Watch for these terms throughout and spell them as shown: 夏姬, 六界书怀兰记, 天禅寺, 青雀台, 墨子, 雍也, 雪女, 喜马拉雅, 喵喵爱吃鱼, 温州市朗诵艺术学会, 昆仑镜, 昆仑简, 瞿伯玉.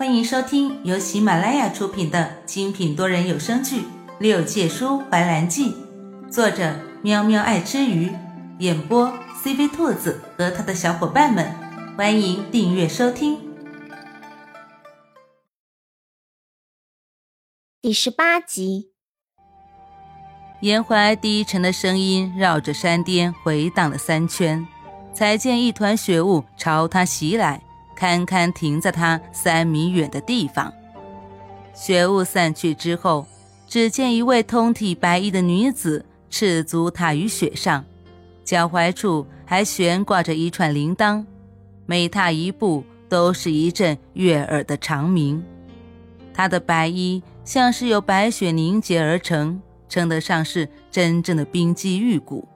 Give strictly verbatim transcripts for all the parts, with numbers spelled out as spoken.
欢迎收听由喜马拉雅出品的精品多人有声剧《六界书怀兰记》，作者喵喵爱吃鱼，演播 C V 兔子和他的小伙伴们，欢迎订阅收听。第十八集。严怀低沉的声音绕着山巅回荡了三圈，才见一团雪雾朝他袭来，堪堪停在他三米远的地方。雪雾散去之后，只见一位通体白衣的女子赤足踏于雪上，脚踝处还悬挂着一串铃铛，每踏一步都是一阵悦耳的长鸣。她的白衣像是由白雪凝结而成，称得上是真正的冰肌玉骨，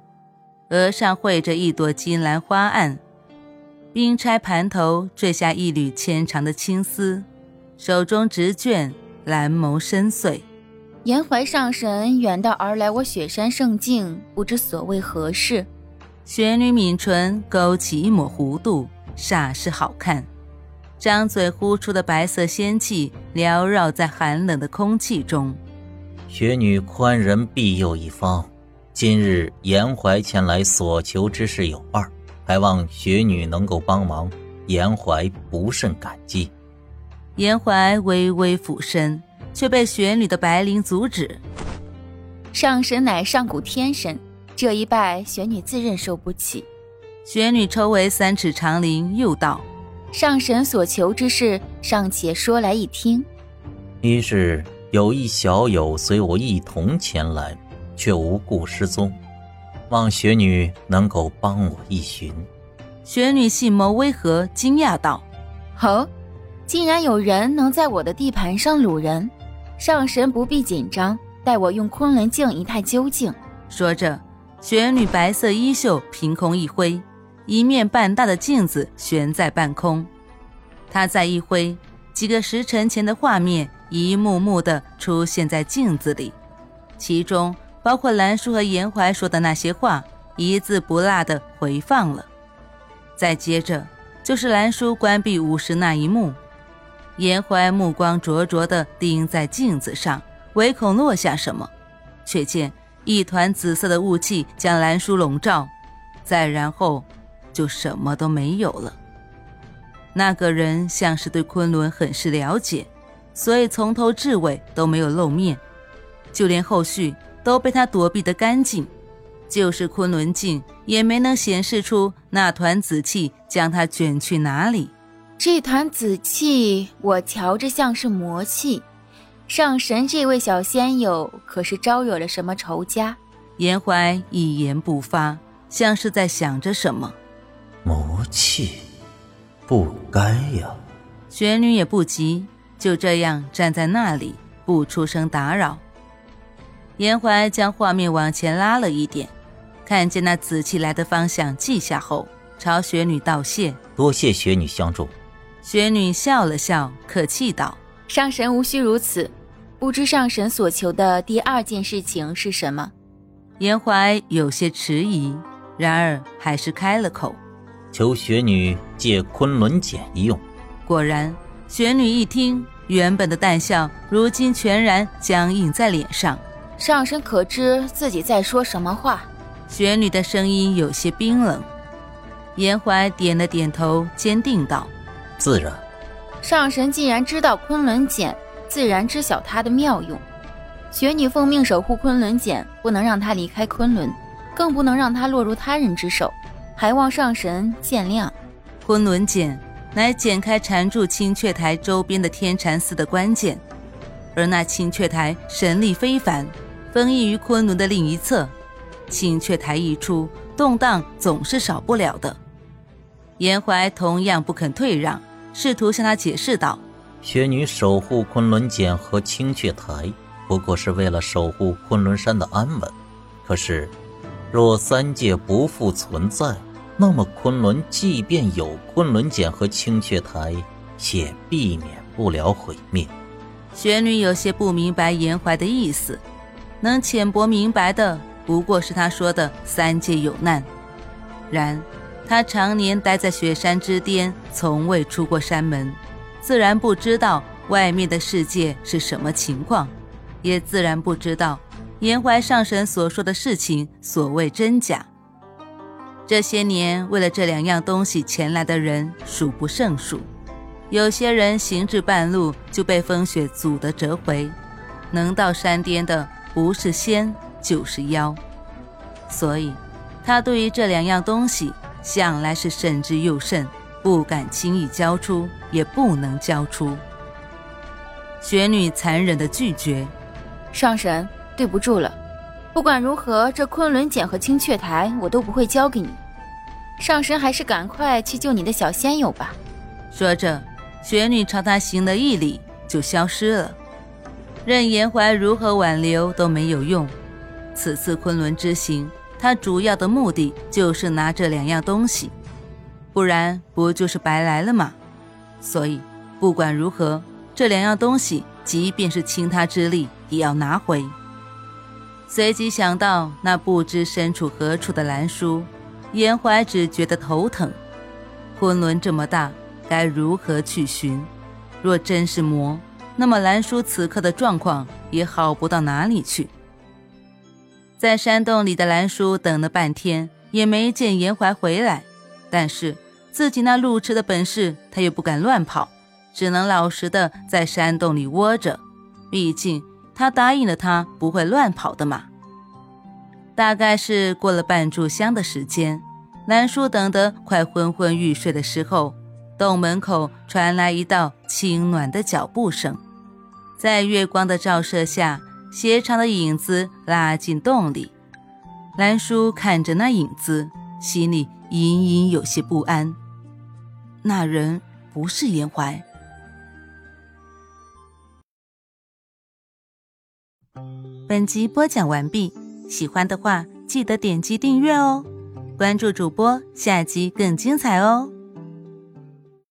额上绘着一朵金兰花案，冰钗盘头坠下一缕纤长的青丝，手中执卷，蓝眸深邃。颜怀上神远道而来，我雪山胜境，不知所谓何事。雪女抿唇勾起一抹弧度，煞是好看。张嘴呼出的白色仙气缭绕在寒冷的空气中。雪女宽仁庇佑一方，今日颜怀前来所求之事有二，还望雪女能够帮忙，颜怀不甚感激。颜怀微微俯身，却被雪女的白绫阻止。上神乃上古天神，这一拜雪女自认受不起。雪女抽为三尺长绫，又道：上神所求之事，尚且说来一听。一是有一小友随我一同前来，却无故失踪，望雪女能够帮我一寻。雪女细眸微合，惊讶道：哦，竟然有人能在我的地盘上掳人，上神不必紧张，待我用昆仑镜一探究竟。说着，雪女白色衣袖凭空一挥，一面半大的镜子悬在半空。她再一挥，几个时辰前的画面一幕幕地出现在镜子里，其中包括兰叔和颜怀说的那些话，一字不落地回放了。再接着就是兰叔关闭午时那一幕，颜怀目光灼灼地盯在镜子上，唯恐落下什么，却见一团紫色的雾气将兰叔笼罩，再然后就什么都没有了。那个人像是对昆仑很是了解，所以从头至尾都没有露面，就连后续都被他躲避得干净，就是昆仑镜也没能显示出那团紫气将他卷去哪里。这团紫气我瞧着像是魔气，上神这位小仙友可是招惹了什么仇家？颜怀一言不发，像是在想着什么。魔气不该呀。玄女也不急，就这样站在那里不出声打扰。颜怀将画面往前拉了一点，看见那紫气来的方向记下后，朝雪女道谢：多谢雪女相助。雪女笑了笑，客气道：上神无需如此，不知上神所求的第二件事情是什么？颜怀有些迟疑，然而还是开了口：求雪女借昆仑简一用。果然，雪女一听，原本的淡笑如今全然僵硬在脸上。上神可知自己在说什么话？雪女的声音有些冰冷。颜怀点了点头，坚定道：自然。上神既然知道昆仑简，自然知晓它的妙用。雪女奉命守护昆仑简，不能让它离开昆仑，更不能让它落入他人之手，还望上神见谅。昆仑简乃剪开缠住青雀台周边的天禅寺的关键，而那青雀台神力非凡，封印于昆仑的另一侧，青雀台一出，动荡总是少不了的。颜怀同样不肯退让，试图向他解释道：雪女守护昆仑简和青雀台，不过是为了守护昆仑山的安稳，可是若三界不复存在，那么昆仑即便有昆仑简和青雀台，也避免不了毁灭。雪女有些不明白颜怀的意思，能浅薄明白的不过是他说的三界有难。然他常年待在雪山之巅，从未出过山门，自然不知道外面的世界是什么情况，也自然不知道严怀上神所说的事情所谓真假。这些年为了这两样东西前来的人数不胜数，有些人行至半路就被风雪阻得折回，能到山巅的不是仙就是妖。所以他对于这两样东西向来是慎之又慎，不敢轻易交出，也不能交出。雪女残忍地拒绝：上神，对不住了，不管如何，这昆仑简和青雀台我都不会交给你，上神还是赶快去救你的小仙友吧。说着，雪女朝他行了一礼就消失了，任颜怀如何挽留都没有用。此次昆仑之行，他主要的目的就是拿这两样东西，不然不就是白来了吗？所以不管如何，这两样东西即便是倾他之力也要拿回。随即想到那不知身处何处的兰书，颜怀只觉得头疼。昆仑这么大，该如何去寻？若真是魔，那么兰书此刻的状况也好不到哪里去。在山洞里的兰书等了半天也没见颜怀回来，但是自己那路痴的本事他也不敢乱跑，只能老实的在山洞里窝着，毕竟他答应了他不会乱跑的嘛。大概是过了半炷香的时间，兰叔等得快昏昏欲睡的时候，洞门口传来一道轻暖的脚步声，在月光的照射下，斜长的影子拉进洞里。兰叔看着那影子，心里隐隐有些不安，那人不是颜怀。本集播讲完毕，喜欢的话记得点击订阅哦，关注主播，下集更精彩哦。